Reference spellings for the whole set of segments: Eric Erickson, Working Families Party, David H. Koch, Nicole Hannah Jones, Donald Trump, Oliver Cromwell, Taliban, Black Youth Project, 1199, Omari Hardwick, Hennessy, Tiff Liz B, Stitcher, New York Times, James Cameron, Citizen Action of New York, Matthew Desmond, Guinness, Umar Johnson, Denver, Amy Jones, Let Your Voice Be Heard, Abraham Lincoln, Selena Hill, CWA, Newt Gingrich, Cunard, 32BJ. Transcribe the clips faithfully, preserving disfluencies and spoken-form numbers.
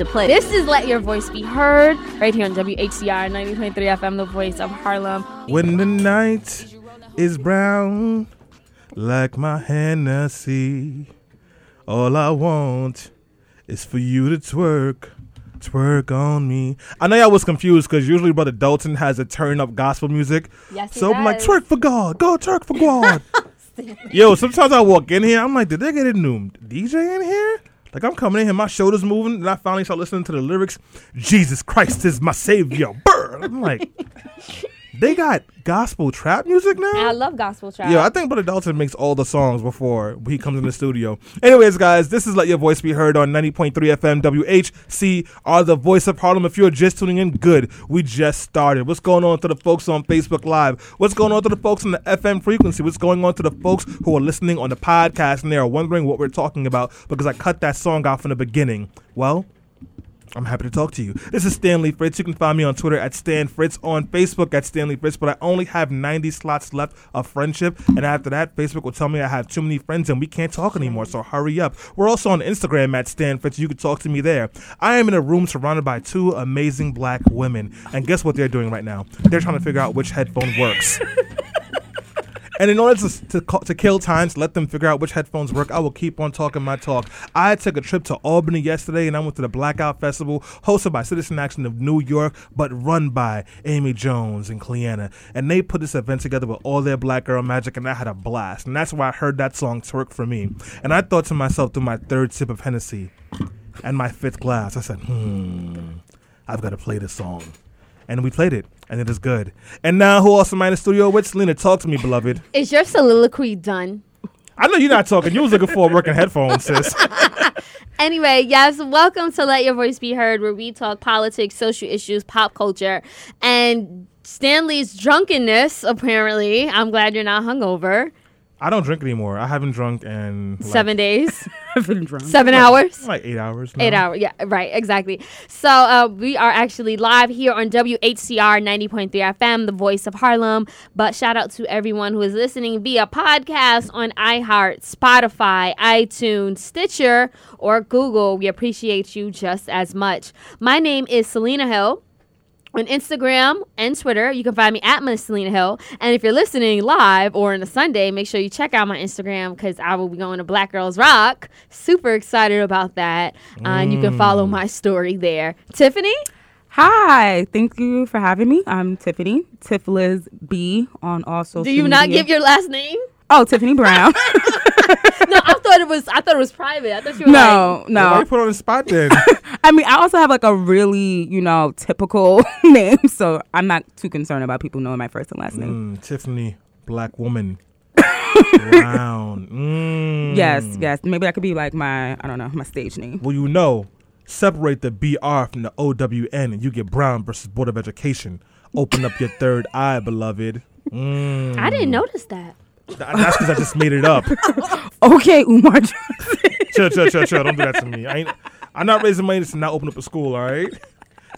to play. This is Let Your Voice Be Heard right here on W H C R ninety point three F M, the voice of Harlem. When the night is brown like my Hennessy, all I want is for you to twerk. Twerk on me. I know y'all was confused because usually Brother Dalton has a turn up gospel music. Yes, he so does. I'm like, twerk for God. Go twerk for God. Yo, sometimes I walk in here, I'm like, did they get a new D J in here? Like, I'm coming in here, my shoulders moving, and I finally start listening to the lyrics. Jesus Christ is my savior. Burr. I'm like, they got gospel trap music now? I love gospel trap. Yeah, I think Brother Dalton makes all the songs before he comes in the studio. Anyways, guys, this is Let Your Voice Be Heard on ninety point three F M W H C R, the voice of Harlem. If you're just tuning in, good. We just started. What's going on to the folks on Facebook Live? What's going on to the folks on the F M frequency? What's going on to the folks who are listening on the podcast and they are wondering what we're talking about because I cut that song out from the beginning? Well, I'm happy to talk to you. This is Stanley Fritz. You can find me on Twitter at Stan Fritz, on Facebook at Stanley Fritz, but I only have ninety slots left of friendship, and after that, Facebook will tell me I have too many friends and we can't talk anymore, so hurry up. We're also on Instagram at Stan Fritz. You can talk to me there. I am in a room surrounded by two amazing black women, and guess what they're doing right now? They're trying to figure out which headphone works. And in order to, to to kill time, to let them figure out which headphones work, I will keep on talking my talk. I took a trip to Albany yesterday, and I went to the Blackout Festival, hosted by Citizen Action of New York, but run by Amy Jones and Kiana. And they put this event together with all their black girl magic, and I had a blast. And that's why I heard that song, Twerk For Me. And I thought to myself through my third sip of Hennessy and my fifth glass, I said, hmm, I've got to play this song. And we played it, and it is good. And now, who else am I in the studio with? Selena, talk to me, beloved. Is your soliloquy done? I know you're not talking. You was looking for a working headphone, sis. Anyway, yes, welcome to Let Your Voice Be Heard, where we talk politics, social issues, pop culture, and Stanley's drunkenness, apparently. I'm glad you're not hungover. I don't drink anymore. I haven't drunk in... Like, Seven days. I've been drunk. Seven like, hours. Like eight hours now. Eight hours. Yeah, right. Exactly. So uh, we are actually live here on W H C R ninety point three F M, the voice of Harlem. But shout out to everyone who is listening via podcast on iHeart, Spotify, iTunes, Stitcher, or Google. We appreciate you just as much. My name is Selena Hill. On Instagram and Twitter, you can find me at Miss Selena Hill. And if you're listening live or on a Sunday, make sure you check out my Instagram because I will be going to Black Girls Rock. Super excited about that. Mm. Uh, and you can follow my story there. Tiffany? Hi. Thank you for having me. I'm Tiffany. Tiff Liz B on all social media. Do you not media. give your last name? Oh, Tiffany Brown. No, I thought it was. I thought it was private. I thought you were no, like, no. Well, why you put on the spot then? I mean, I also have like a really, you know, typical name, so I'm not too concerned about people knowing my first and last mm, name. Tiffany, black woman, Brown. Mm. Yes, yes. Maybe that could be like my, I don't know, my stage name. Well, you know, separate the B R from the O W N, and you get Brown versus Board of Education. Open up your third eye, beloved. Mm. I didn't notice that. That's because I just made it up. Okay, Umar Johnson. Chill, chill, chill, chill. Don't do that to me. I ain't, I'm not raising money to not open up a school, all right?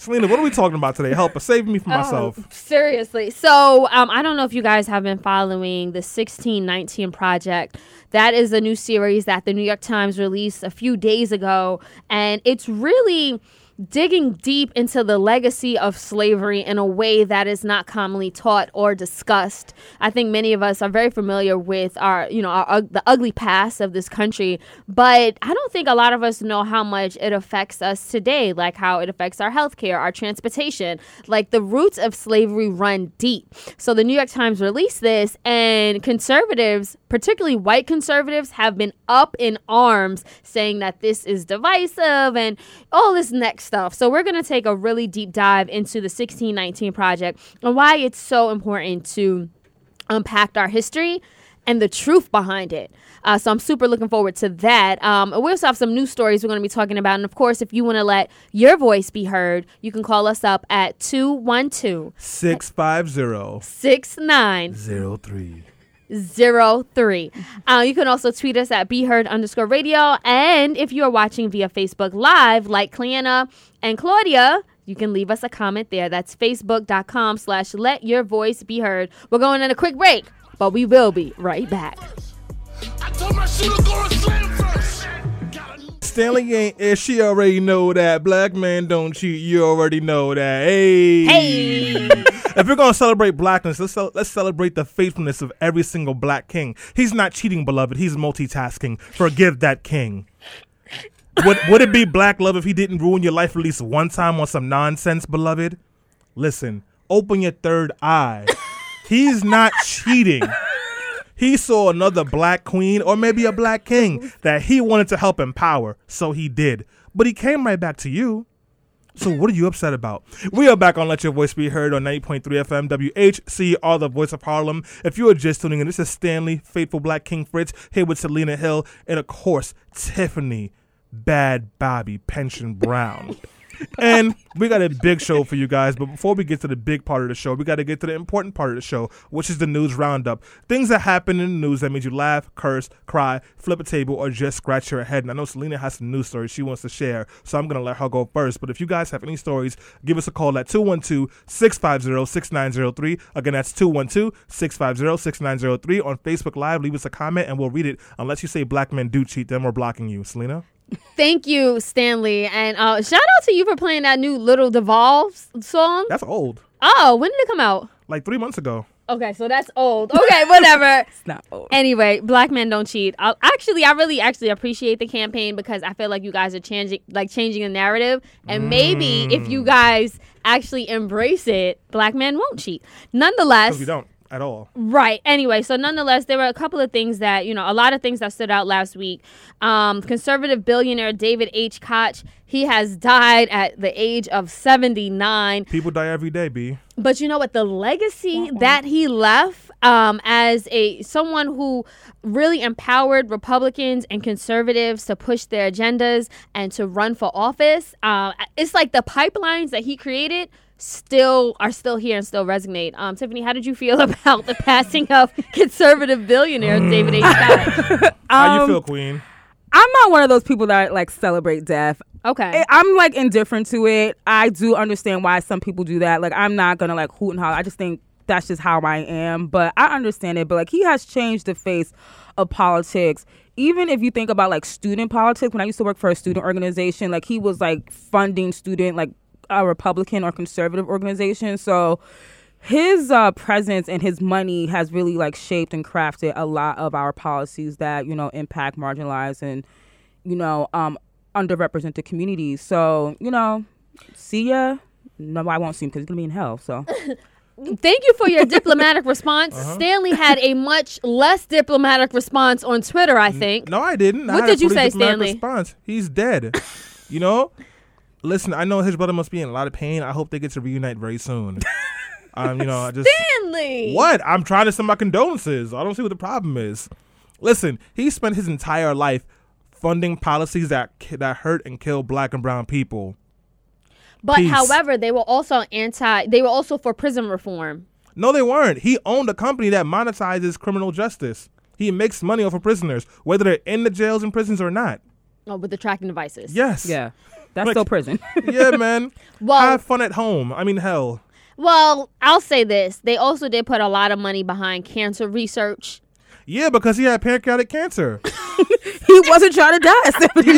Selena, what are we talking about today? Help us. Save me from oh, myself. Seriously. So um, I don't know if you guys have been following the sixteen nineteen Project. That is a new series that the New York Times released a few days ago. And it's really digging deep into the legacy of slavery in a way that is not commonly taught or discussed. I think many of us are very familiar with our, you know, our, uh, the ugly past of this country, but I don't think a lot of us know how much it affects us today, like how it affects our healthcare, our transportation. Like the roots of slavery run deep. So the New York Times released this, and conservatives, particularly white conservatives, have been up in arms saying that this is divisive and all this next stuff. So we're going to take a really deep dive into the sixteen nineteen Project and why it's so important to unpack our history and the truth behind it. Uh, so I'm super looking forward to that. Um, we also have some news stories we're going to be talking about. And, of course, if you want to let your voice be heard, you can call us up at two one two, six five zero, six nine zero three. Zero three. Uh, you can also tweet us at BeHeard underscore radio. And if you are watching via Facebook Live, like Cleanna and Claudia, you can leave us a comment there. That's facebook.com slash let your voice be heard. We're going on a quick break, but we will be right back. I told my shooter go and slam first. Stanley ain't, she already know that. Black man don't cheat, you already know that. Hey. Hey. If we're going to celebrate blackness, let's ce- let's celebrate the faithfulness of every single black king. He's not cheating, beloved. He's multitasking. Forgive that king. Would, would it be black love if he didn't ruin your life at least one time on some nonsense, beloved? Listen, open your third eye. He's not cheating. He saw another black queen or maybe a black king that he wanted to help empower, so he did. But he came right back to you. So what are you upset about? We are back on Let Your Voice Be Heard on ninety point three F M W H C R, the voice of Harlem. If you are just tuning in, this is Stanley, Faithful Black King Fritz, here with Selena Hill, and of course, Tiffany, Bad Bobby, Pension Brown. And we got a big show for you guys, but before we get to the big part of the show, we got to get to the important part of the show, which is the news roundup. Things that happen in the news that made you laugh, curse, cry, flip a table, or just scratch your head. And I know Selena has some news stories she wants to share, so I'm going to let her go first. But if you guys have any stories, give us a call at two one two, six five zero, six nine zero three. Again, that's two one two, six five zero, six nine zero three. On Facebook Live, leave us a comment and we'll read it, unless you say black men do cheat them or blocking you. Selena? Thank you, Stanley. And uh, shout out to you for playing that new Little Devolves song. That's old. Oh, when did it come out? Like three months ago. Okay, so that's old. Okay, whatever. It's not old. Anyway, black men don't cheat. I'll, actually, I really actually appreciate the campaign because I feel like you guys are changing, like changing the narrative. And mm. maybe if you guys actually embrace it, black men won't cheat. Nonetheless. Because we don't. At all. Right. Anyway, so nonetheless, there were a couple of things that, you know, a lot of things that stood out last week. Um, conservative billionaire David H. Koch, he has died at the age of seventy-nine. People die every day, B. But you know what? The legacy mm-hmm. that he left um, as a someone who really empowered Republicans and conservatives to push their agendas and to run for office. Uh, it's like the pipelines that he created still are still here and still resonate. Um, Tiffany, how did you feel about the passing of conservative billionaire David H. Koch? um, How you feel, Queen? I'm not one of those people that like celebrate death. Okay. I'm like indifferent to it. I do understand why some people do that. Like I'm not gonna like hoot and holler. I just think that's just how I am. But I understand it. But like he has changed the face of politics. Even if you think about like student politics, when I used to work for a student organization, like he was like funding student like a Republican or conservative organization. So his uh, presence and his money has really like shaped and crafted a lot of our policies that, you know, impact marginalized and, you know, um, underrepresented communities. So, you know, see ya. No, I won't see him because he's going to be in hell. So. Thank you for your diplomatic response. Uh-huh. Stanley had a much less diplomatic response on Twitter, I think. No, I didn't. What I did you say, Stanley? Response. He's dead. You know? Listen, I know his brother must be in a lot of pain. I hope they get to reunite very soon. um, you know, I just Stanley. What? I'm trying to send my condolences. I don't see what the problem is. Listen, he spent his entire life funding policies that that hurt and kill black and brown people. But Peace. However, they were also anti. They were also for prison reform. No, they weren't. He owned a company that monetizes criminal justice. He makes money off of prisoners, whether they're in the jails and prisons or not. Oh, with the tracking devices. Yes. Yeah. That's like, still prison. Yeah, man. Well, have fun at home. I mean, hell. Well, I'll say this. They also did put a lot of money behind cancer research. Yeah, because he had pancreatic cancer. He wasn't trying to die at seventy-nine.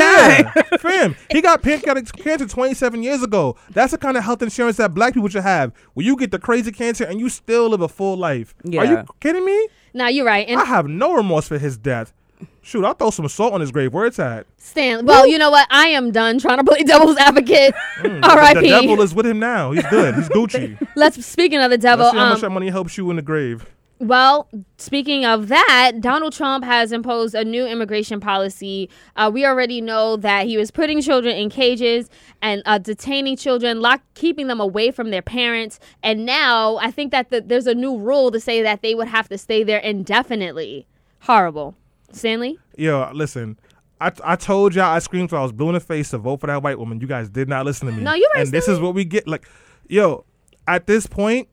Yeah, fam. He got pancreatic cancer twenty-seven years ago. That's the kind of health insurance that black people should have, where you get the crazy cancer and you still live a full life. Yeah. Are you kidding me? No, you're right. And I have no remorse for his death. Shoot, I'll throw some salt on his grave. Where it's at. Stan, well, Woo. You know what? I am done trying to play devil's advocate. Mm, R I P. The devil is with him now. He's good. He's Gucci. Let's, speaking of the devil. Let's see how um, much that money helps you in the grave. Well, speaking of that, Donald Trump has imposed a new immigration policy. Uh, we already know that he was putting children in cages and uh, detaining children, lock, keeping them away from their parents. And now I think that the, there's a new rule to say that they would have to stay there indefinitely. Horrible. Stanley? Yo, listen, I I told y'all I screamed till I was blue in the face to vote for that white woman. You guys did not listen to me. No, you're right, and Stanley. This is what we get. Like, yo, at this point,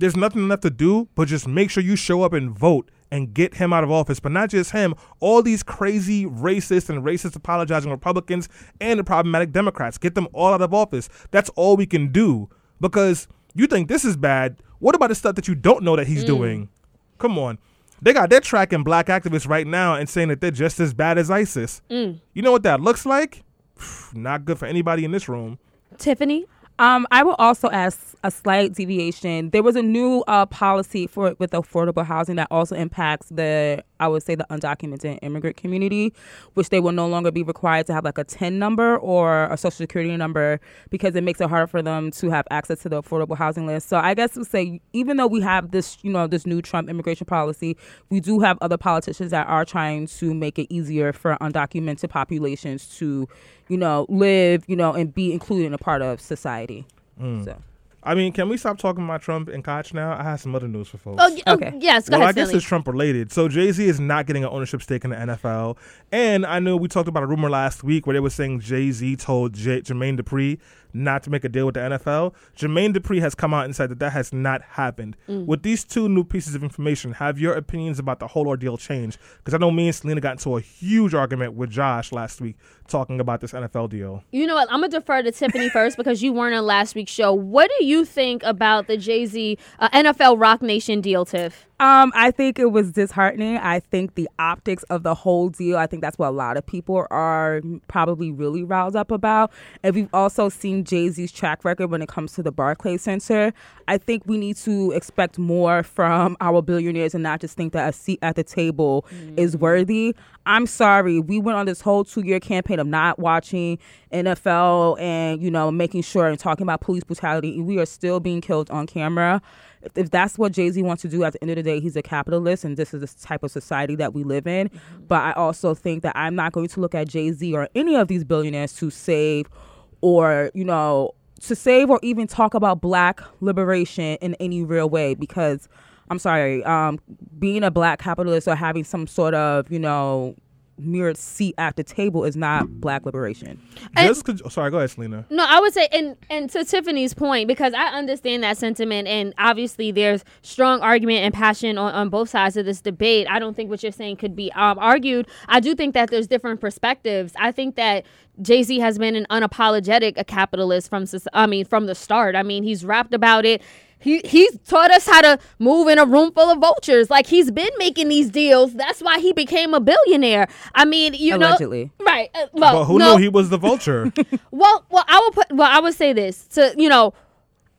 there's nothing left to do but just make sure you show up and vote and get him out of office. But not just him, all these crazy racist and racist apologizing Republicans and the problematic Democrats. Get them all out of office. That's all we can do because you think this is bad. What about the stuff that you don't know that he's mm. doing? Come on. They got, they're tracking black activists right now and saying that they're just as bad as ISIS. Mm. You know what that looks like? Not good for anybody in this room. Tiffany? Um, I will also ask a slight deviation. There was a new uh, policy for with affordable housing that also impacts the, I would say, the undocumented immigrant community, which they will no longer be required to have like a T I N number or a social security number because it makes it harder for them to have access to the affordable housing list. So I guess we'll say, even though we have this, you know, this new Trump immigration policy, we do have other politicians that are trying to make it easier for undocumented populations to, you know, live, you know, and be included in a part of society. Mm. So. I mean, can we stop talking about Trump and Koch now? I have some other news for folks. Oh, y- okay. Yes, go well, ahead, Well, I guess it's Trump-related. So Jay-Z is not getting an ownership stake in the N F L. And I know we talked about a rumor last week where they were saying Jay-Z told J- Jermaine Dupri not to make a deal with the N F L. Jermaine Dupri has come out and said that that has not happened. Mm. With these two new pieces of information, have your opinions about the whole ordeal changed? Because I know me and Selena got into a huge argument with Josh last week talking about this N F L deal. You know what? I'm going to defer to Tiffany first because you weren't on last week's show. What do you think about the Jay-Z uh, N F L Rock Nation deal, Tiff? Um, I think it was disheartening. I think the optics of the whole deal, I think that's what a lot of people are probably really riled up about. And we've also seen Jay-Z's track record when it comes to the Barclays Center. I think we need to expect more from our billionaires and not just think that a seat at the table mm. is worthy. I'm sorry. We went on this whole two-year campaign of not watching N F L and, you know, making sure and talking about police brutality. We are still being killed on camera. If that's what Jay-Z wants to do, at the end of the day, he's a capitalist, and this is the type of society that we live in. But I also think that I'm not going to look at Jay-Z or any of these billionaires to save or, you know, to save or even talk about black liberation in any real way because, I'm sorry, um, being a black capitalist or having some sort of, you know, mirrored seat at the table is not black liberation. And, Just could, oh, sorry, go ahead, Selena. No, I would say, and, and to Tiffany's point, because I understand that sentiment, and obviously there's strong argument and passion on, on both sides of this debate. I don't think what you're saying could be um, argued. I do think that there's different perspectives. I think that Jay-Z has been an unapologetic a capitalist from, I mean, from the start. I mean, he's rapped about it. He he's taught us how to move in a room full of vultures. Like, he's been making these deals. That's why he became a billionaire. I mean, you Allegedly. know, right? Uh, well, well, who no. knew he was the vulture? well, well, I would put. Well, I would say this to you know.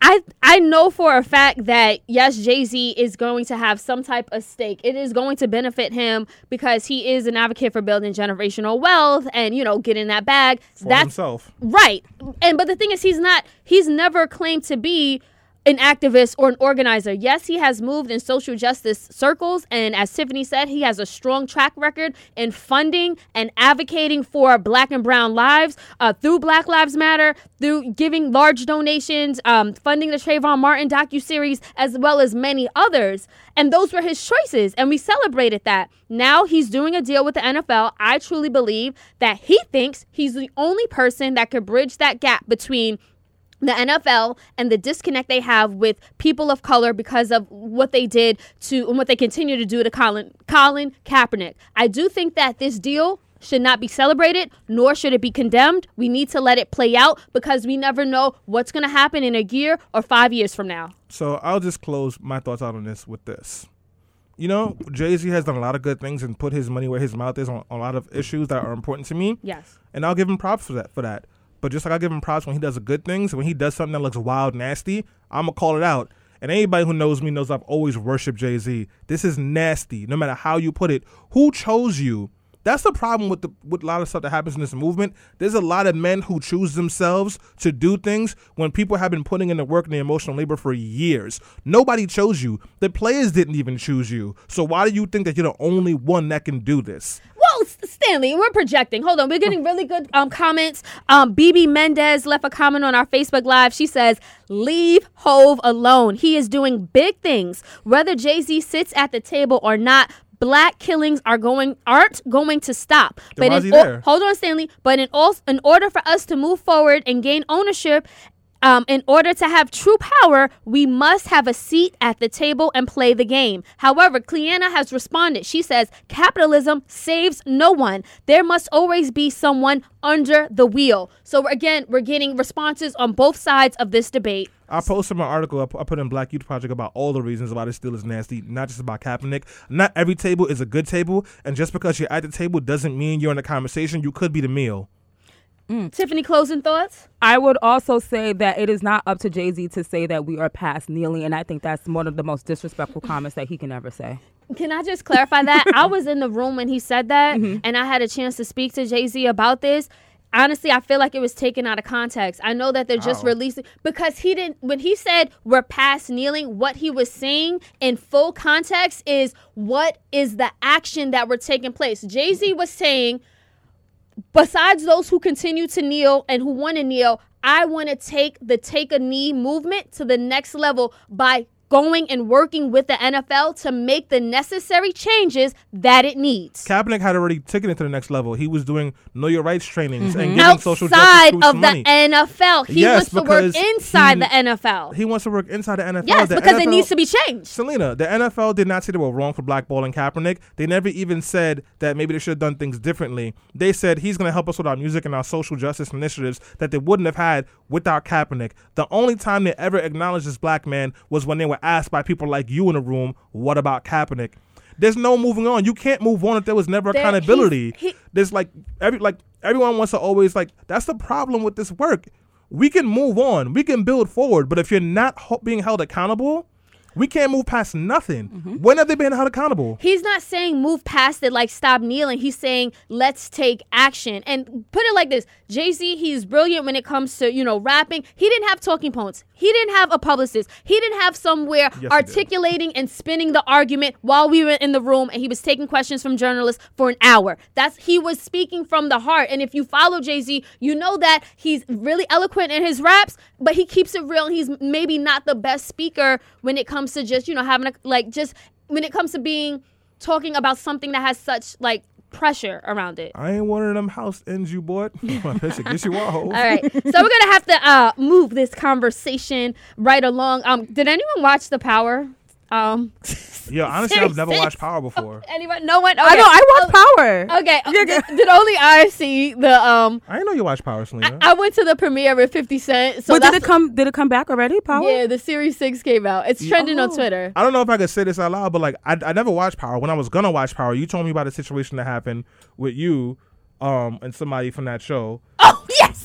I, I know for a fact that, yes, Jay-Z is going to have some type of stake. It is going to benefit him because he is an advocate for building generational wealth and, you know, getting that bag. For That's, himself. Right. And but the thing is, he's not he's never claimed to be an activist or an organizer. Yes, he has moved in social justice circles. And as Tiffany said, he has a strong track record in funding and advocating for black and brown lives uh, through Black Lives Matter, through giving large donations, um, funding the Trayvon Martin docuseries, as well as many others. And those were his choices. And we celebrated that. Now he's doing a deal with the N F L. I truly believe that he thinks he's the only person that could bridge that gap between the N F L and the disconnect they have with people of color because of what they did to and what they continue to do to Colin, Colin Kaepernick. I do think that this deal should not be celebrated, nor should it be condemned. We need to let it play out because we never know what's going to happen in a year or five years from now. So I'll just close my thoughts out on this with this. You know, Jay-Z has done a lot of good things and put his money where his mouth is on a lot of issues that are important to me. Yes. And I'll give him props for that. For that. But just like I give him props when he does the good things, when he does something that looks wild, nasty, I'm going to call it out. And anybody who knows me knows I've always worshipped Jay-Z. This is nasty, no matter how you put it. Who chose you? That's the problem with the with a lot of stuff that happens in this movement. There's a lot of men who choose themselves to do things when people have been putting in the work and the emotional labor for years. Nobody chose you. The players didn't even choose you. So why do you think that you're the only one that can do this? Well, Stanley, we're projecting. Hold on. We're getting really good um, comments. Um, B B Mendez left a comment on our Facebook Live. She says, leave Hove alone. He is doing big things. Whether Jay-Z sits at the table or not, black killings are going aren't going to stop. But in, there? Hold on, Stanley. But in, all, in order for us to move forward and gain ownership, Um, in order to have true power, we must have a seat at the table and play the game. However, Kiana has responded. She says, capitalism saves no one. There must always be someone under the wheel. So again, we're getting responses on both sides of this debate. I posted my article. I, I put in Black Youth Project about all the reasons why this deal is nasty, not just about Kaepernick. Not every table is a good table, and just because you're at the table doesn't mean you're in the conversation. You could be the meal. Mm. Tiffany, closing thoughts? I would also say that it is not up to Jay-Z to say that we are past kneeling, and I think that's one of the most disrespectful comments that he can ever say. Can I just clarify that? I was in the room when he said that, mm-hmm. and I had a chance to speak to Jay-Z about this. Honestly, I feel like it was taken out of context. I know that they're just oh. releasing, because he didn't, when he said we're past kneeling, what he was saying in full context is what is the action that we're taking place. Jay-Z was saying, besides those who continue to kneel and who want to kneel, I want to take the take a knee movement to the next level by going and working with the N F L to make the necessary changes that it needs. Kaepernick had already taken it to the next level. He was doing Know Your Rights trainings mm-hmm. and giving outside social justice groups of the money. N F L. He yes, wants to work inside he, the N F L. He wants to work inside the N F L. Yes, the because N F L, it needs to be changed. Selena, the N F L did not say they were wrong for blackballing Kaepernick. They never even said that maybe they should have done things differently. They said he's going to help us with our music and our social justice initiatives that they wouldn't have had without Kaepernick. The only time they ever acknowledged this black man was when they were asked by people like you in the room, what about Kaepernick? There's no moving on. You can't move on if there was never there, accountability. He, he, There's like every like everyone wants to always like, that's the problem with this work. We can move on. We can build forward. But if you're not ho- being held accountable, we can't move past nothing. Mm-hmm. When have they been held accountable? He's not saying move past it, like stop kneeling. He's saying let's take action. And put it like this, Jay-Z, he's brilliant when it comes to, you know, rapping. He didn't have talking points. He didn't have a publicist. He didn't have somewhere yes, articulating and spinning the argument while we were in the room and he was taking questions from journalists for an hour. That's he was speaking from the heart. And if you follow Jay-Z, you know that he's really eloquent in his raps, but he keeps it real. And he's maybe not the best speaker when it comes to just, you know, having a, like just when it comes to being talking about something that has such like pressure around it. I ain't one of them house ends you bought. Guess you are, ho. All right, so we're gonna have to uh, move this conversation right along. Um, did anyone watch The Power? Um, yeah, honestly, I've never watched Power before. Oh, anyone? No one? Okay. I know. I watched Power. Okay. Oh, did, did only I see the... Um, I didn't know you watched Power, Selena. I, I went to the premiere with fifty Cent. So but did it come Did it come back already, Power? Yeah, the series six came out. It's trending oh. on Twitter. I don't know if I could say this out loud, but like, I, I never watched Power. When I was going to watch Power, you told me about a situation that happened with you um, and somebody from that show. Oh, yes!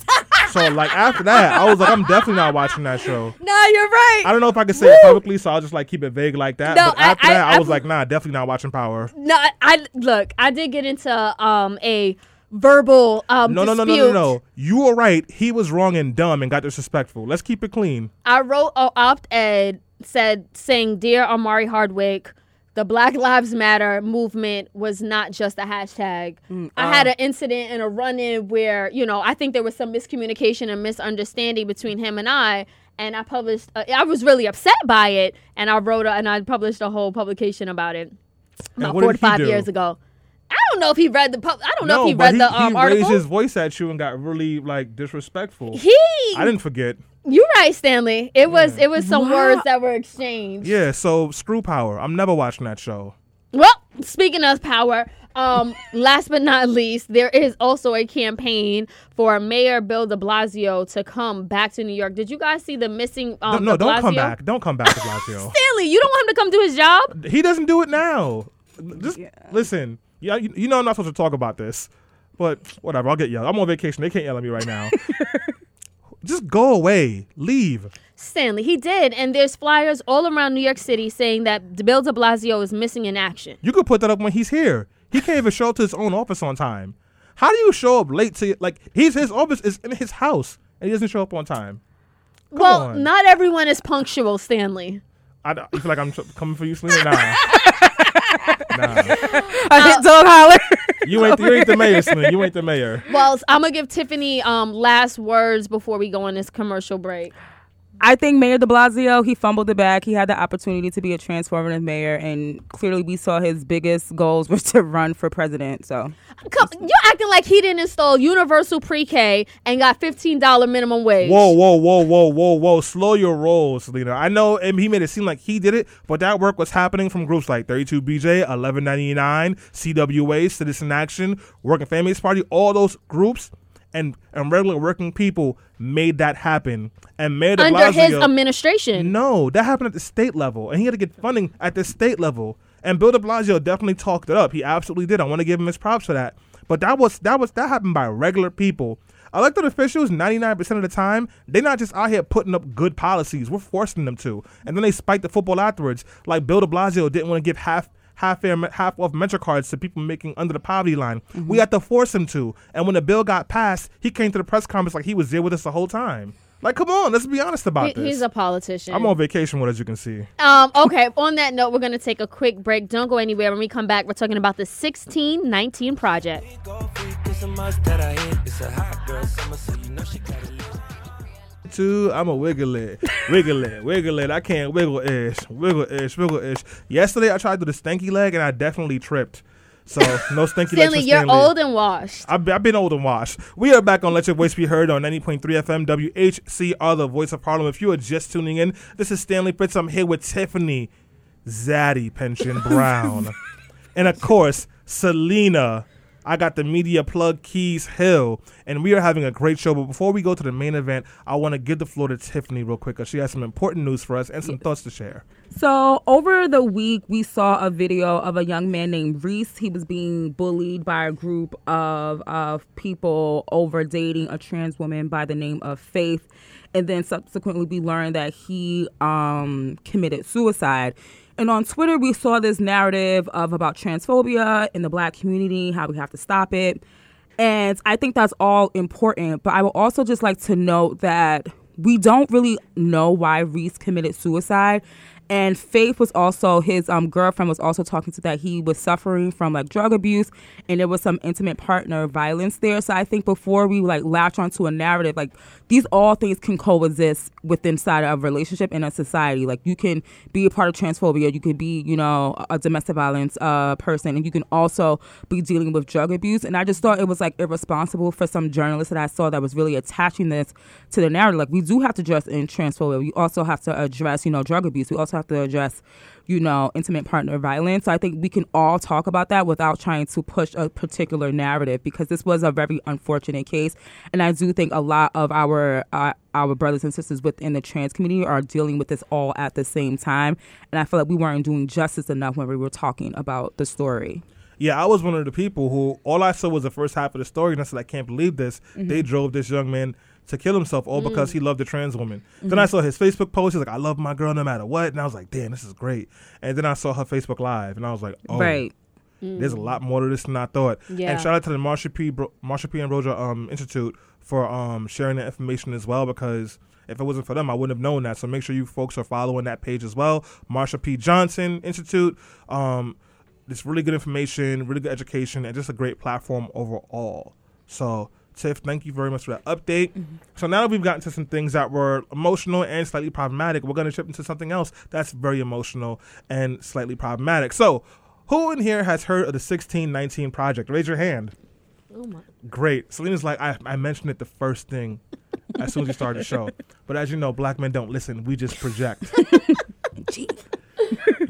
So, like, after that, I was like, I'm definitely not watching that show. No, you're right. I don't know if I can say Woo. it publicly, so I'll just, like, keep it vague like that. No, but after I, I, that, I, I was I, like, nah, definitely not watching Power. No, I, I look, I did get into um a verbal um no, no, dispute. No, no, no, no, no. You were right. He was wrong and dumb and got disrespectful. Let's keep it clean. I wrote an op-ed said, saying, Dear Omari Hardwick, the Black Lives Matter movement was not just a hashtag. Mm, uh, I had an incident and a run-in where, you know, I think there was some miscommunication and misunderstanding between him and I. And I published, a, I was really upset by it. And I wrote, a, and I published a whole publication about it about four to five do? years ago. I don't know if he read the pub- I don't no, know if he read he, the um, he article. He raised his voice at you and got really like disrespectful. He I didn't forget. You're right, Stanley. It yeah. was it was some wow. words that were exchanged. Yeah, so screw Power. I'm never watching that show. Well, speaking of Power, um, last but not least, there is also a campaign for Mayor Bill de Blasio to come back to New York. Did you guys see the missing? Um, no, no de Blasio? Don't come back. Don't come back, de Blasio. Stanley, you don't want him to come do his job? He doesn't do it now. Just yeah. listen. Yeah, you, you know I'm not supposed to talk about this, but whatever. I'll get yelled. I'm on vacation. They can't yell at me right now. Just go away. Leave. Stanley, he did. And there's flyers all around New York City saying that Bill de Blasio is missing in action. You could put that up when he's here. He can't even show up to his own office on time. How do you show up late to, like, he's, his office is in his house, and he doesn't show up on time? Come well, on. Not everyone is punctual, Stanley. I, I feel like I'm coming for you, Selena. Nah. Nah. I hit dog holler. You ain't, you ain't the mayor, Slim. You ain't the mayor. Well, I'm going to give Tiffany um, last words before we go on this commercial break. I think Mayor de Blasio, he fumbled the bag. He had the opportunity to be a transformative mayor, and clearly we saw his biggest goals was to run for president. So Come, you're acting like he didn't install universal pre-K and got fifteen dollars minimum wage. Whoa, whoa, whoa, whoa, whoa, whoa. Slow your roll, Selena. I know and he made it seem like he did it, but that work was happening from groups like thirty-two B J, eleven ninety-nine, C W A, Citizen Action, Working Families Party, all those groups. and and regular working people made that happen. And Mayor de Blasio, under his administration. No, that happened at the state level, and he had to get funding at the state level. And Bill de Blasio definitely talked it up. He absolutely did. I want to give him his props for that. But that was that was that happened by regular people. Elected officials, ninety-nine percent of the time, they're not just out here putting up good policies. We're forcing them to. And then they spike the football afterwards. Like Bill de Blasio didn't want to give half half fair, half off Metro cards to people making under the poverty line. Mm-hmm. We had to force him to. And when the bill got passed, he came to the press conference like he was there with us the whole time. Like, come on, let's be honest about he, this. He's a politician. I'm on vacation with, as you can see. Um, okay, on that note, we're going to take a quick break. Don't go anywhere. When we come back, we're talking about the sixteen nineteen Project. Two, I'm a wiggle it, wiggle it, wiggle it. I can't wiggle ish, wiggle ish, wiggle ish. Yesterday, I tried to do the stanky leg, and I definitely tripped. So, no stinky legs for Stanley. You're old and washed. I've, I've been old and washed. We are back on Let Your Voice Be Heard on ninety point three F M, W H C R, the voice of Harlem. If you are just tuning in, this is Stanley Fritz. I'm here with Tiffany Zaddy Pension Brown. And, of course, Selena. I got the media plug, Keys Hill. And we are having a great show. But before we go to the main event, I want to give the floor to Tiffany real quick because she has some important news for us and some yeah. thoughts to share. So over the week, we saw a video of a young man named Reese. He was being bullied by a group of, of people over dating a trans woman by the name of Faith. And then subsequently, we learned that he um, committed suicide. And on Twitter, we saw this narrative of about transphobia in the black community, how we have to stop it. And I think that's all important. But I would also just like to note that we don't really know why Reese committed suicide. And Faith was also, his um, girlfriend was also talking to that he was suffering from like drug abuse and there was some intimate partner violence there. So I think before we like latch onto a narrative, like these all things can coexist within inside of a relationship in a society. Like you can be a part of transphobia, you could be, you know, a domestic violence uh, person, and you can also be dealing with drug abuse. And I just thought it was like irresponsible for some journalists that I saw that was really attaching this to the narrative. Like we do have to address in transphobia. We also have to address, you know, drug abuse. We also have to address, you know, intimate partner violence. So I think we can all talk about that without trying to push a particular narrative, because this was a very unfortunate case. And I do think a lot of our uh, our brothers and sisters within the trans community are dealing with this all at the same time. And I feel like we weren't doing justice enough when we were talking about the story. Yeah, I was one of the people who all I saw was the first half of the story. And I said, I can't believe this. Mm-hmm. They drove this young man to kill himself, all mm. because he loved a trans woman. Mm-hmm. Then I saw his Facebook post. He's like, I love my girl no matter what. And I was like, damn, this is great. And then I saw her Facebook Live, and I was like, oh, right. mm. there's a lot more to this than I thought. Yeah. And shout out to the Marsha P. Bro- Marsha P. and Roja um, Institute for um, sharing that information as well, because if it wasn't for them, I wouldn't have known that. So make sure you folks are following that page as well. Marsha P. Johnson Institute. Um, it's really good information, really good education, and just a great platform overall. So Tiff, thank you very much for that update. Mm-hmm. So now that we've gotten to some things that were emotional and slightly problematic, we're going to shift into something else that's very emotional and slightly problematic. So who in here has heard of the sixteen nineteen Project? Raise your hand. Oh my. Great. Selena's like, I, I mentioned it the first thing as soon as you started the show. But as you know, black men don't listen. We just project.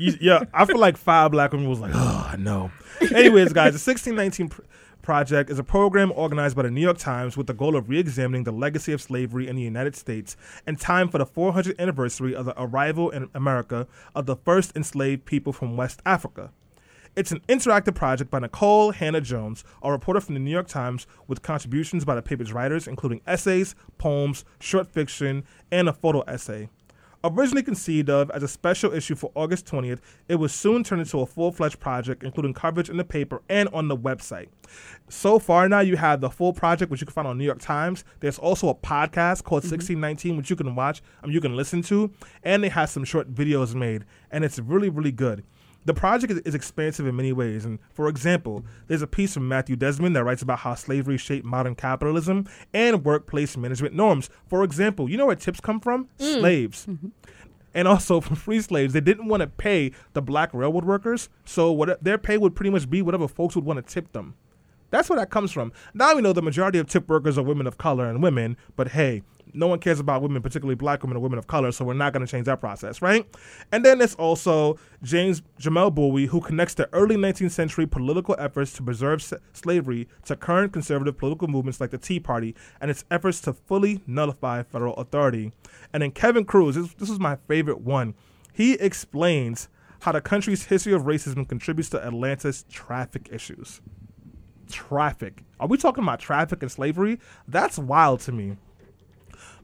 you, yeah, I feel like five black women was like, oh, no. Anyways, guys, the sixteen nineteen Project. Project is a program organized by the New York Times with the goal of re-examining the legacy of slavery in the United States in time for the four hundredth anniversary of the arrival in America of the first enslaved people from West Africa. It's an interactive project by Nicole Hannah Jones, a reporter from the New York Times, with contributions by the paper's writers, including essays, poems, short fiction, and a photo essay. Originally conceived of as a special issue for August twentieth, it was soon turned into a full-fledged project, including coverage in the paper and on the website. So far now, you have the full project, which you can find on New York Times. There's also a podcast called mm-hmm. sixteen nineteen, which you can watch, um, you can listen to, and they have some short videos made, and it's really, really good. The project is, is expansive in many ways, and for example, there's a piece from Matthew Desmond that writes about how slavery shaped modern capitalism and workplace management norms. For example, you know where tips come from? Mm. Slaves. Mm-hmm. And also from free slaves. They didn't want to pay the black railroad workers, so what, their pay would pretty much be whatever folks would want to tip them. That's where that comes from. Now we know the majority of tip workers are women of color and women, but hey, no one cares about women, particularly black women or women of color, so we're not going to change that process, right? And then it's also James Jamelle Bouie, who connects the early nineteenth century political efforts to preserve s- slavery to current conservative political movements like the Tea Party and its efforts to fully nullify federal authority. And then Kevin Cruz, this, this is my favorite one, he explains how the country's history of racism contributes to Atlanta's traffic issues. Traffic. Are we talking about traffic and slavery? That's wild to me.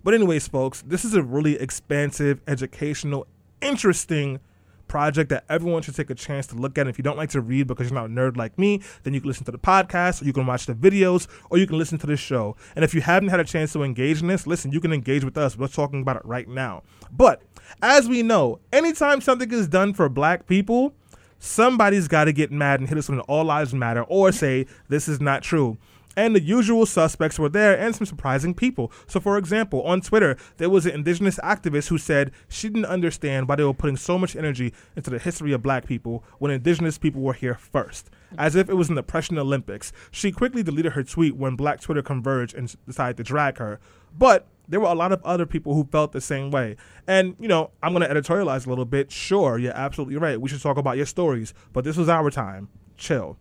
But anyways, folks, this is a really expansive, educational, interesting project that everyone should take a chance to look at. And if you don't like to read because you're not a nerd like me, then you can listen to the podcast, or you can watch the videos, or you can listen to the show. And if you haven't had a chance to engage in this, listen, you can engage with us. We're talking about it right now. But as we know, anytime something is done for black people, somebody's got to get mad and hit us with an all lives matter or say this is not true. And the usual suspects were there and some surprising people. So, for example, on Twitter, there was an indigenous activist who said she didn't understand why they were putting so much energy into the history of black people when indigenous people were here first, as if it was an oppression Olympics. She quickly deleted her tweet when black Twitter converged and decided to drag her. But there were a lot of other people who felt the same way. And, you know, I'm going to editorialize a little bit. Sure, you're absolutely right. We should talk about your stories. But this was our time. Chill.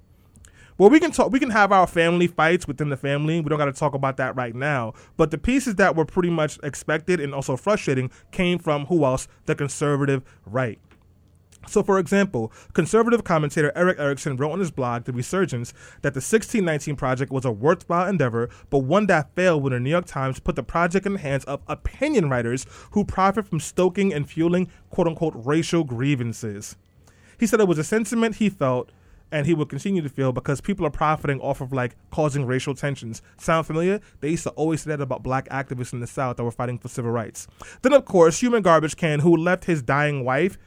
Well, we can talk. We can have our family fights within the family. We don't got to talk about that right now. But the pieces that were pretty much expected and also frustrating came from who else? The conservative right. So, for example, conservative commentator Eric Erickson wrote on his blog, The Resurgence, that the sixteen nineteen Project was a worthwhile endeavor, but one that failed when the New York Times put the project in the hands of opinion writers who profit from stoking and fueling, quote-unquote, racial grievances. He said it was a sentiment he felt and he would continue to feel because people are profiting off of, like, causing racial tensions. Sound familiar? They used to always say that about black activists in the South that were fighting for civil rights. Then, of course, Human Garbage Can, who left his dying wife,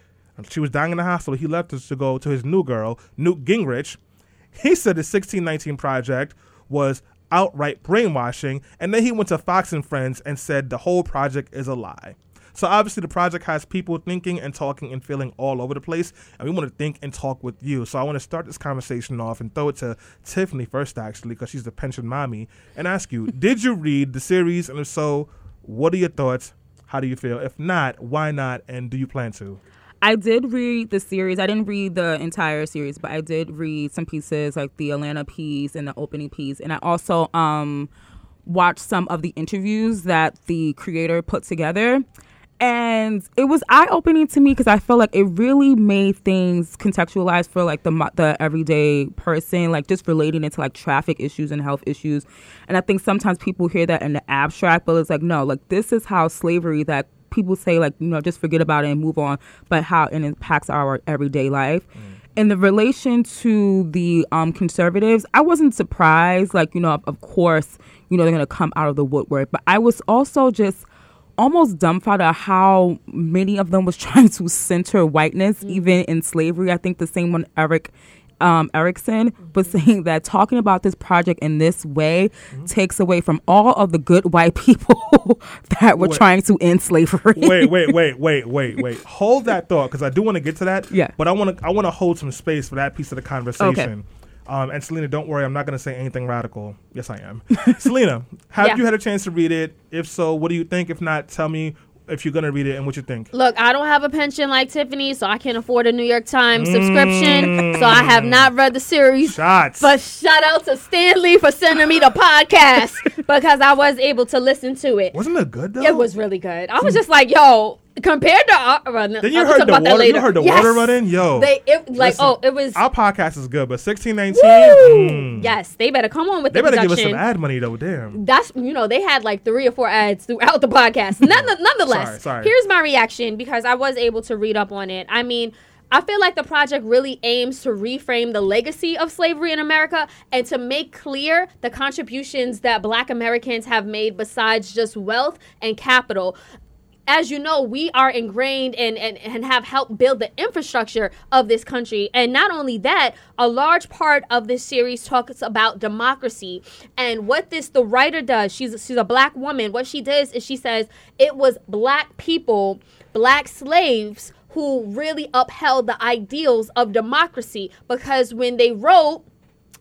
she was dying in the hospital, he left us to go to his new girl, Newt Gingrich. He said the sixteen nineteen Project was outright brainwashing, and then he went to Fox and Friends and said the whole project is a lie. So obviously the project has people thinking and talking and feeling all over the place, and we want to think and talk with you. So I want to start this conversation off and throw it to Tiffany first, actually, because she's the pension mommy, and ask you, did you read the series? And if so, what are your thoughts? How do you feel? If not, why not? And do you plan to? I did read the series. I didn't read the entire series, but I did read some pieces, like the Atlanta piece and the opening piece. And I also um, watched some of the interviews that the creator put together. And it was eye-opening to me because I felt like it really made things contextualized for, like, the the everyday person, like, just relating it to, like, traffic issues and health issues. And I think sometimes people hear that in the abstract, but it's like, no, like, this is how slavery that people say, like, you know, just forget about it and move on, but how it impacts our everyday life. Mm. In the relation to the um, conservatives, I wasn't surprised. Like, you know, of, of course, you know, they're going to come out of the woodwork. But I was also just almost dumbfounded at how many of them was trying to center whiteness, mm-hmm. even in slavery. I think the same one, Eric um, Erickson, mm-hmm. was saying that talking about this project in this way mm-hmm. takes away from all of the good white people that were wait. trying to end slavery. Wait, wait, wait, wait, wait, wait. Hold that thought, because I do want to get to that. Yeah. But I want to I want to hold some space for that piece of the conversation. Okay. Um, and Selena, don't worry, I'm not going to say anything radical. Yes, I am. Selena, have yeah. you had a chance to read it? If so, what do you think? If not, tell me if you're going to read it and what you think. Look, I don't have a pension like Tiffany, so I can't afford a New York Times mm. subscription. So I have not read the series. Shots. But shout out to Stanley for sending me the podcast because I was able to listen to it. Wasn't it good, though? It was really good. I was just like, yo, compared to our, uh, then you heard, about water, that you heard the yes. water running, yo. They it, like Listen, oh it was our podcast is good, but sixteen nineteen. Mm, yes, they better come on with they the better production. Give us some ad money though, damn. That's you know they had like three or four ads throughout the podcast. None, nonetheless, sorry, sorry. Here's my reaction because I was able to read up on it. I mean, I feel like the project really aims to reframe the legacy of slavery in America and to make clear the contributions that Black Americans have made besides just wealth and capital. As you know, we are ingrained and, and, and have helped build the infrastructure of this country. And not only that, a large part of this series talks about democracy. And what this the writer does, she's a, she's a black woman. What she does is she says it was black people, black slaves, who really upheld the ideals of democracy. Because when they wrote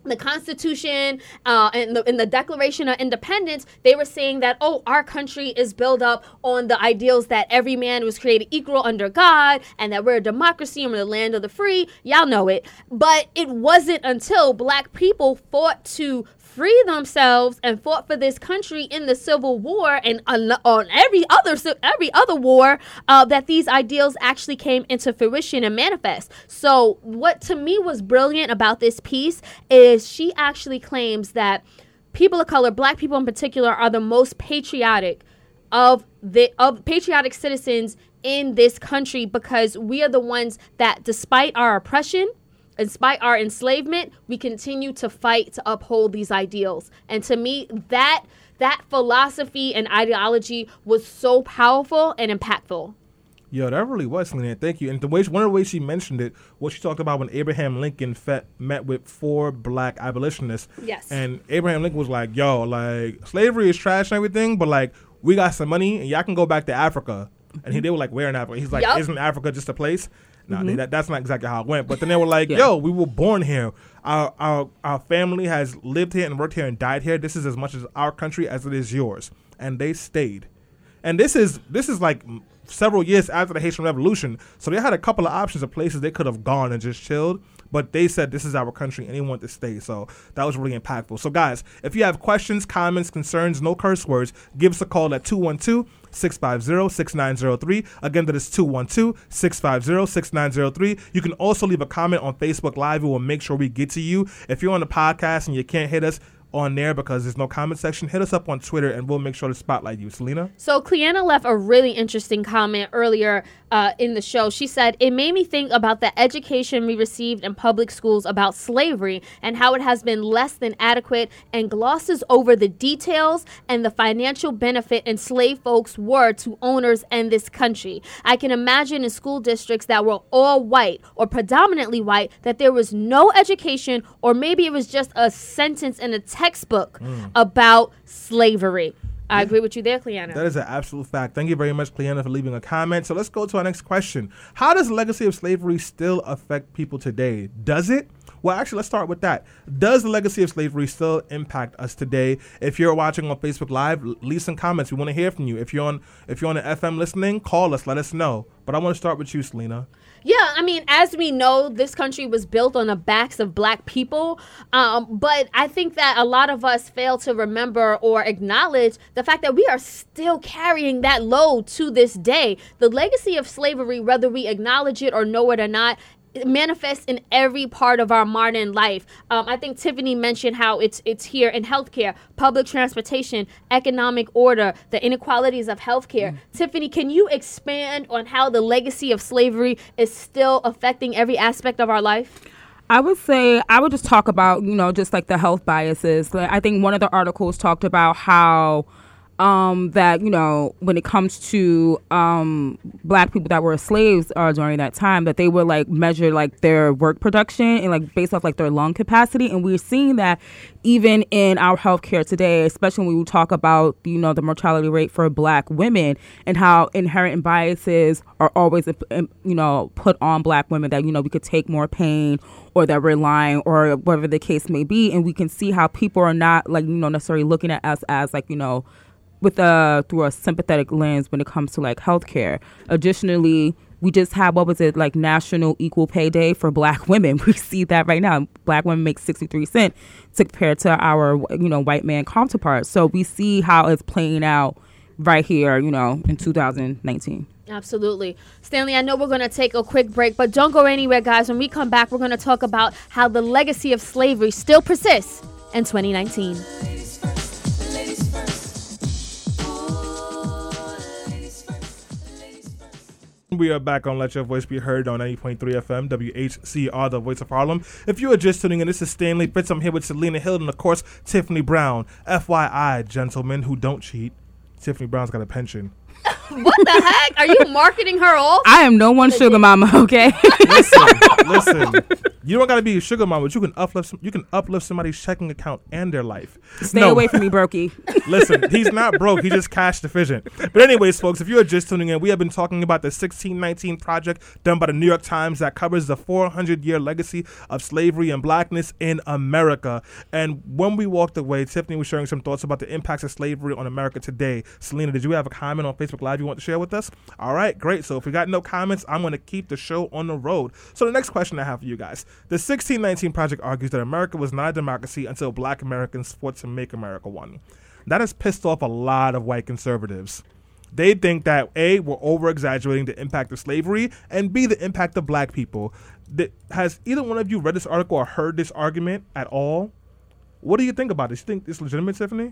the Constitution uh, and, the, and the Declaration of Independence, they were saying that, oh, our country is built up on the ideals that every man was created equal under God and that we're a democracy and we're the land of the free. Y'all know it. But it wasn't until black people fought to free themselves and fought for this country in the Civil War and on every other every other war uh, that these ideals actually came into fruition and manifest. So what to me was brilliant about this piece is she actually claims that people of color, black people in particular, are the most patriotic of the of patriotic citizens in this country because we are the ones that, despite our oppression, despite our enslavement, we continue to fight to uphold these ideals. And to me, that that philosophy and ideology was so powerful and impactul. Yeah, that really was, Selena. Thank you. And the way one of the ways she mentioned it, what she talked about when Abraham Lincoln fet, met with four black abolitionists. Yes. And Abraham Lincoln was like, yo, like, slavery is trash and everything, but, like, we got some money, and y'all can go back to Africa. And he, they were like, where in Africa? He's like, yep. Isn't Africa just a place? No, nah, mm-hmm. that, that's not exactly how it went. But then they were like, yeah. yo, we were born here. Our, our our family has lived here and worked here and died here. This is as much as our country as it is yours. And they stayed. And this is this is like several years after the Haitian Revolution. So they had a couple of options of places they could have gone and just chilled. But they said this is our country and they want to stay. So that was really impactful. So, guys, if you have questions, comments, concerns, no curse words, give us a call at two one two, six five zero, six nine zero three. Again, that is two one two, six five zero, six nine zero three. You can also leave a comment on Facebook Live. We will make sure we get to you. If you're on the podcast and you can't hit us on there because there's no comment section, hit us up on Twitter and we'll make sure to spotlight you. Selena? So Kiana left a really interesting comment earlier uh, in the show. She said, it made me think about the education we received in public schools about slavery and how it has been less than adequate and glosses over the details and the financial benefit enslaved folks were to owners and this country. I can imagine in school districts that were all white or predominantly white that there was no education, or maybe it was just a sentence in a text textbook mm. about slavery. I agree with you there, Cleanna. That is an absolute fact. Thank you very much, Cleanna, for leaving a comment. So let's go to our next question. How does the legacy of slavery still affect people today? Does it? Well, actually, let's start with that. Does the legacy of slavery still impact us today? If you're watching on Facebook Live, leave some comments. We want to hear from you. If you're on, if you're on the F M listening, call us. Let us know. But I want to start with you, Selena. Yeah, I mean, as we know, this country was built on the backs of black people. Um, but I think that a lot of us fail to remember or acknowledge the fact that we are still carrying that load to this day. The legacy of slavery, whether we acknowledge it or know it or not, it manifests in every part of our modern life. Um, I think Tiffany mentioned how it's it's here in healthcare, public transportation, economic order, the inequalities of healthcare. Mm. Tiffany, can you expand on how the legacy of slavery is still affecting every aspect of our life? I would say, I would just talk about, you know, just like the health biases. Like, I think one of the articles talked about how Um, that, you know, when it comes to um, black people that were slaves uh, during that time, that they would like measure like their work production and like based off like their lung capacity. And we're seeing that even in our healthcare today, especially when we talk about, you know, the mortality rate for black women and how inherent biases are always, you know, put on black women that, you know, we could take more pain or that we're lying or whatever the case may be. And we can see how people are not like, you know, necessarily looking at us as like, you know, with a through a sympathetic lens when it comes to like healthcare. Additionally, we just have what was it like National Equal Pay Day for Black women. We see that right now. Black women make sixty-three cents compared to our you know white man counterparts. So we see how it's playing out right here, you know, in two thousand nineteen. Absolutely. Stanley, I know we're going to take a quick break, but don't go anywhere, guys. When we come back, we're going to talk about how the legacy of slavery still persists in twenty nineteen. We are back on Let Your Voice Be Heard on ninety point three F M, W H C R, the voice of Harlem. If you are just tuning in, this is Stanley Fritz. I'm here with Selena Hill and, of course, Tiffany Brown. F Y I, gentlemen who don't cheat, Tiffany Brown's got a pension. What the heck? Are you marketing her off? I am no one sugar mama, okay? Listen, listen. You don't gotta be a sugar mama, but you can uplift. Some, you can uplift somebody's checking account and their life. Stay no. away from me, brokey. Listen, he's not broke. He's just cash deficient. But anyways, folks, if you are just tuning in, we have been talking about the sixteen nineteen Project done by the New York Times that covers the four hundred year legacy of slavery and blackness in America. And when we walked away, Tiffany was sharing some thoughts about the impacts of slavery on America today. Selena, did you have a comment on Facebook Live you want to share with us? All right, great. So if we got no comments, I'm going to keep the show on the road. So the next question I have for you guys. The sixteen nineteen Project argues that America was not a democracy until black Americans fought to make America one. That has pissed off a lot of white conservatives. They think that, A, we're over-exaggerating the impact of slavery, and B, the impact of black people. Th- has either one of you read this article or heard this argument at all? What do you think about this? You think it's legitimate, Tiffany?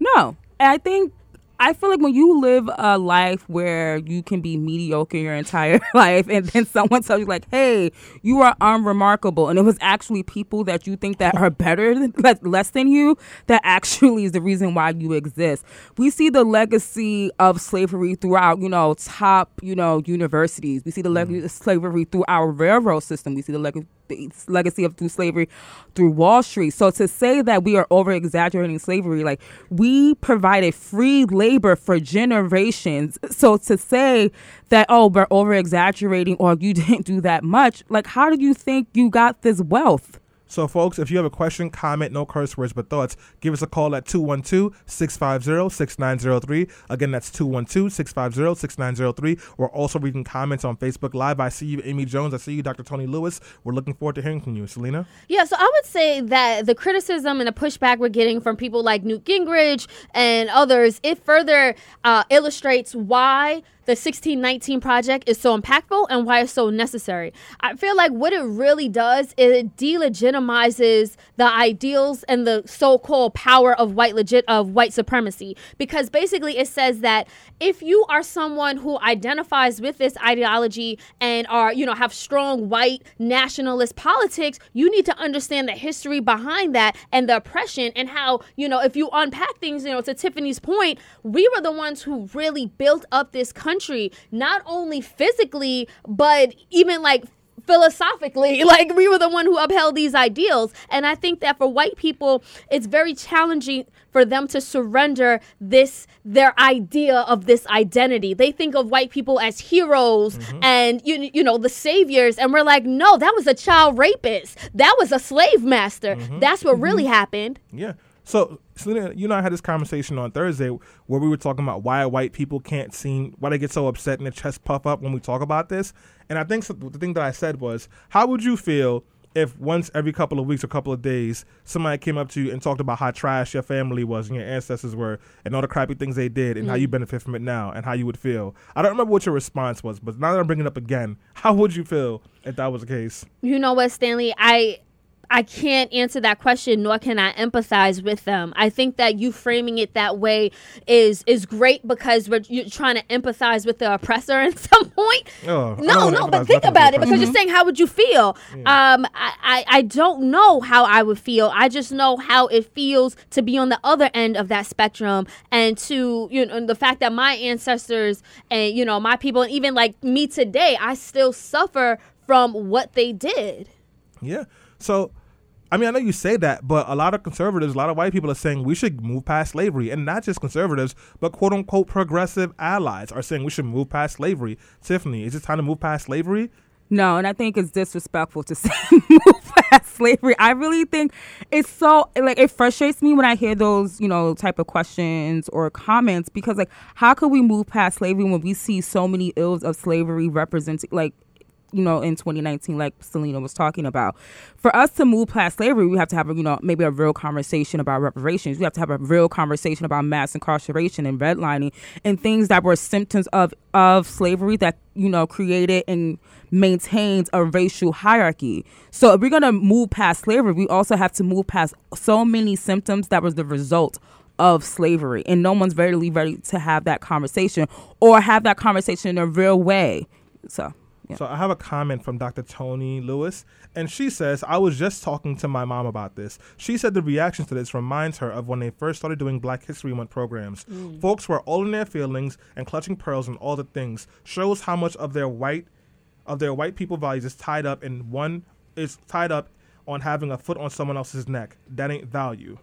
No. I think... I feel like when you live a life where you can be mediocre your entire life and then someone tells you like, hey, you are unremarkable. And it was actually people that you think that are better, than, like, less than you, that actually is the reason why you exist. We see the legacy of slavery throughout, you know, top, you know, universities. We see the legacy of slavery through our railroad system. We see the legacy. The legacy of through slavery through Wall Street. So to say that we are over exaggerating slavery, like we provided free labor for generations. So to say that, oh, we're over exaggerating or you didn't do that much, like how did you think you got this wealth? So, folks, if you have a question, comment, no curse words but thoughts, give us a call at two one two, six five zero, six nine zero three. Again, that's two one two, six five zero, six nine zero three. We're also reading comments on Facebook Live. I see you, Amy Jones. I see you, Doctor Tony Lewis. We're looking forward to hearing from you. Selena? Yeah, so I would say that the criticism and the pushback we're getting from people like Newt Gingrich and others, it further uh, illustrates why the sixteen nineteen Project is so impactful and why it's so necessary. I feel like what it really does is it delegitimizes the ideals and the so-called power of white legit of white supremacy, because basically it says that if you are someone who identifies with this ideology and are, you know, have strong white nationalist politics, you need to understand the history behind that and the oppression and how, you know, if you unpack things, you know, to Tiffany's point, we were the ones who really built up this country. Country, not only physically, but even like philosophically, like we were the one who upheld these ideals. And I think that for white people, it's very challenging for them to surrender this, their idea of this identity. They think of white people as heroes mm-hmm. and, you, you know, the saviors. And we're like, no, that was a child rapist. That was a slave master. Mm-hmm. That's what mm-hmm. really happened. Yeah. So, Selena, you and I had this conversation on Thursday where we were talking about why white people can't seem, why they get so upset and their chest puff up when we talk about this. And I think so, the thing that I said was, how would you feel if once every couple of weeks or couple of days somebody came up to you and talked about how trash your family was and your ancestors were and all the crappy things they did and mm-hmm. how you benefit from it now and how you would feel? I don't remember what your response was, but now that I'm bringing it up again, how would you feel if that was the case? You know what, Stanley, I... I can't answer that question, nor can I empathize with them. I think that you framing it that way is is great because we're, you're trying to empathize with the oppressor at some point. Oh, no, no, but think about it because mm-hmm. you're saying, how would you feel? Yeah. Um, I, I, I don't know how I would feel. I just know how it feels to be on the other end of that spectrum and to, you know, and the fact that my ancestors and, you know, my people, and even like me today, I still suffer from what they did. Yeah. So, I mean, I know you say that, but a lot of conservatives, a lot of white people are saying we should move past slavery. And not just conservatives, but quote-unquote progressive allies are saying we should move past slavery. Tiffany, is it time to move past slavery? No, and I think it's disrespectful to say move past slavery. I really think it's so, like, it frustrates me when I hear those, you know, type of questions or comments because, like, how could we move past slavery when we see so many ills of slavery representing, like, you know, in twenty nineteen, like Selena was talking about. For us to move past slavery, we have to have, a, you know, maybe a real conversation about reparations. We have to have a real conversation about mass incarceration and redlining and things that were symptoms of, of slavery that, you know, created and maintains a racial hierarchy. So if we're going to move past slavery, we also have to move past so many symptoms that was the result of slavery. And no one's really ready to have that conversation or have that conversation in a real way. So... Yeah. So I have a comment from Doctor Tony Lewis, and she says, I was just talking to my mom about this. She said the reaction to this reminds her of when they first started doing Black History Month programs. Mm. Folks were all in their feelings and clutching pearls and all the things. Shows how much of their white of their white people values is tied up in one is tied up on having a foot on someone else's neck. That ain't value.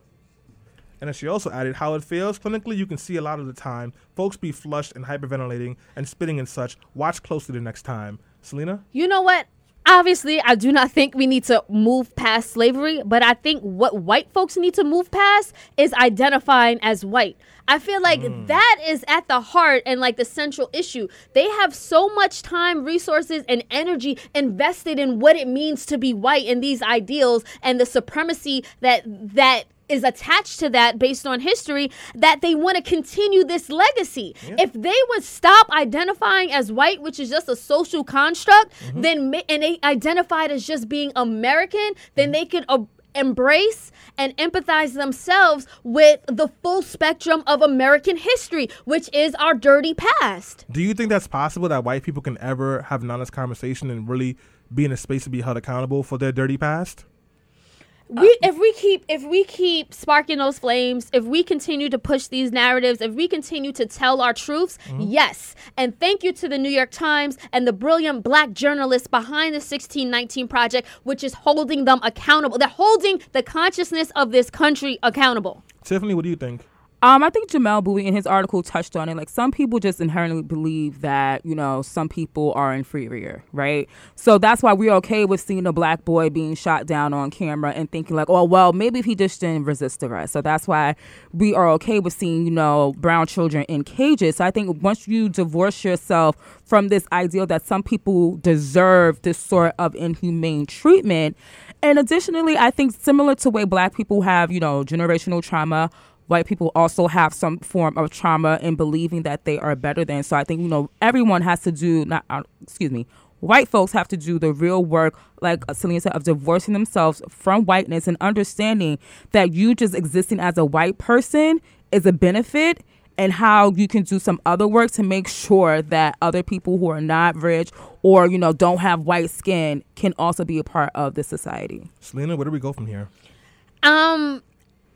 And then she also added, how it feels clinically, you can see a lot of the time. Folks be flushed and hyperventilating and spitting and such. Watch closely the next time. Selena? You know what? Obviously, I do not think we need to move past slavery, but I think what white folks need to move past is identifying as white. I feel like mm. that is at the heart and like the central issue. They have so much time, resources, and energy invested in what it means to be white and these ideals and the supremacy that that is attached to that based on history, that they want to continue this legacy. Yeah. If they would stop identifying as white, which is just a social construct, mm-hmm. then and they identified as just being American, then mm-hmm. they could uh, embrace and empathize themselves with the full spectrum of American history, which is our dirty past. Do you think that's possible, that white people can ever have an honest conversation and really be in a space to be held accountable for their dirty past? We, if we keep if we keep sparking those flames, if we continue to push these narratives, if we continue to tell our truths, mm-hmm. yes. And thank you to the New York Times and the brilliant black journalists behind the sixteen nineteen Project, which is holding them accountable. They're holding the consciousness of this country accountable. Tiffany, what do you think? Um, I think Jamelle Bouie in his article touched on it. Like, some people just inherently believe that, you know, some people are inferior, right? So that's why we're okay with seeing a black boy being shot down on camera and thinking like, oh, well, maybe if he just didn't resist arrest. So that's why we are okay with seeing, you know, brown children in cages. So I think once you divorce yourself from this ideal that some people deserve this sort of inhumane treatment. And additionally, I think similar to way black people have, you know, generational trauma, white people also have some form of trauma in believing that they are better than. So I think, you know, everyone has to do, not uh, excuse me, white folks have to do the real work, like Selena said, of divorcing themselves from whiteness and understanding that you just existing as a white person is a benefit, and how you can do some other work to make sure that other people who are not rich or, you know, don't have white skin can also be a part of this society. Selena, where do we go from here? Um...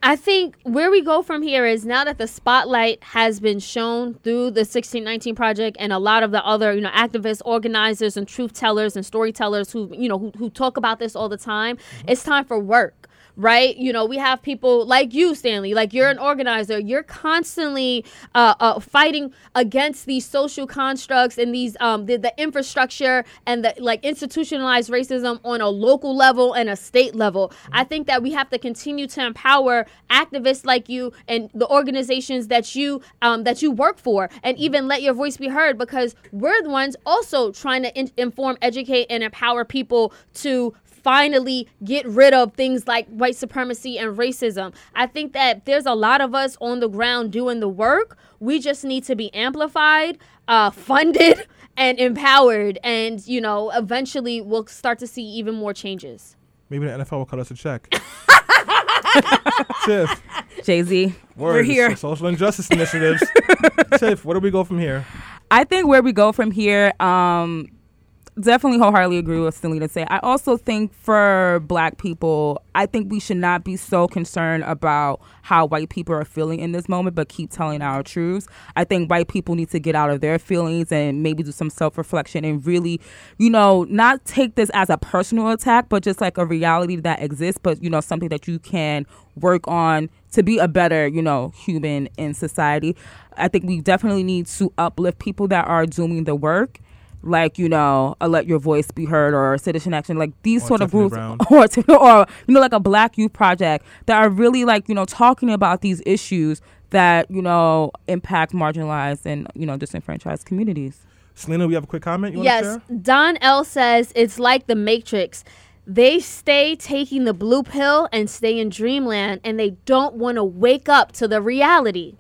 I think where we go from here is, now that the spotlight has been shown through the sixteen nineteen Project and a lot of the other, you know, activists, organizers, and truth tellers and storytellers who, you know, who, who talk about this all the time, mm-hmm. it's time for work, right? You know, we have people like you, Stanley, like you're an organizer. You're constantly uh, uh, fighting against these social constructs and these um, the, the infrastructure and the like institutionalized racism on a local level and a state level. Mm-hmm. I think that we have to continue to empower activists like you and the organizations that you um, that you work for, and even Let Your Voice Be Heard, because we're the ones also trying to in- inform, educate, and empower people to finally get rid of things like white supremacy and racism. I think that there's a lot of us on the ground doing the work. We just need to be amplified, uh, funded, and empowered. And, you know, eventually we'll start to see even more changes. Maybe the N F L will cut us a check. Tiff. Jay-Z. Words. We're here. Social injustice initiatives. Tiff, where do we go from here? I think where we go from here... Um, Definitely wholeheartedly agree with Selena say. I also think for black people, I think we should not be so concerned about how white people are feeling in this moment, but keep telling our truths. I think white people need to get out of their feelings and maybe do some self-reflection and really, you know, not take this as a personal attack, but just like a reality that exists, but, you know, something that you can work on to be a better, you know, human in society. I think we definitely need to uplift people that are doing the work. Like, you know, a Let Your Voice Be Heard or Citizen Action, like these or sort Tiffany of groups, or, or, you know, like a Black Youth Project that are really, like, you know, talking about these issues that, you know, impact marginalized and, you know, disenfranchised communities. Selena, we have a quick comment you yes. want to share? Don L. says, it's like the Matrix. They stay taking the blue pill and stay in dreamland, and they don't want to wake up to the reality.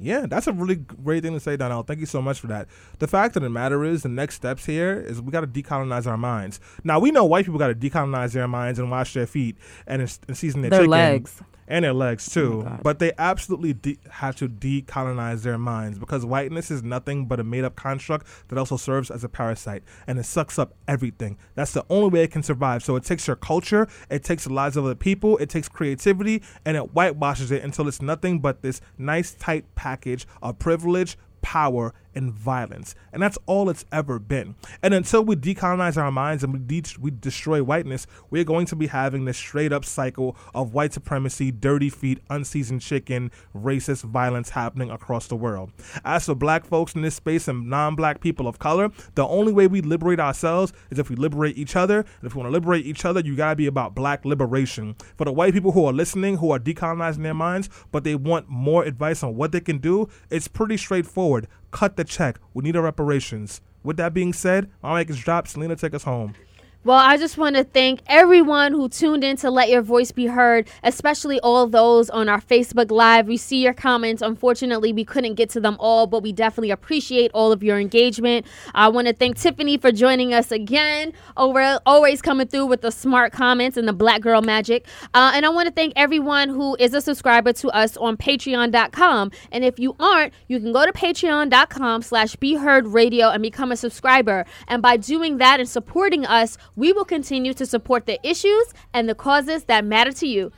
Yeah, that's a really great thing to say, Donnell. Thank you so much for that. The fact of the matter is, the next steps here is we got to decolonize our minds. Now, we know white people got to decolonize their minds and wash their feet and, and season their, their chicken. Their legs. And their legs, too. Oh, but they absolutely de- have to decolonize their minds, because whiteness is nothing but a made-up construct that also serves as a parasite, and it sucks up everything. That's the only way it can survive. So it takes your culture, it takes the lives of other people, it takes creativity, and it whitewashes it until it's nothing but this nice, tight package of privilege, power, and violence. And that's all it's ever been. And until we decolonize our minds and we, de- we destroy whiteness, we're going to be having this straight up cycle of white supremacy, dirty feet, unseasoned chicken, racist violence happening across the world. As for black folks in this space and non-black people of color, the only way we liberate ourselves is if we liberate each other. And if we want to liberate each other, you got to be about black liberation. For the white people who are listening, who are decolonizing their minds, but they want more advice on what they can do, it's pretty straightforward. Cut the check. We need our reparations. With that being said, my mic is dropped. Selena, take us home. Well, I just want to thank everyone who tuned in to Let Your Voice Be Heard, especially all those on our Facebook Live. We see your comments. Unfortunately, we couldn't get to them all, but we definitely appreciate all of your engagement. I want to thank Tiffany for joining us again, over, always coming through with the smart comments and the black girl magic. Uh, and I want to thank everyone who is a subscriber to us on Patreon dot com. And if you aren't, you can go to Patreon dot com slash Be Heard Radio and become a subscriber. And by doing that and supporting us, we will continue to support the issues and the causes that matter to you.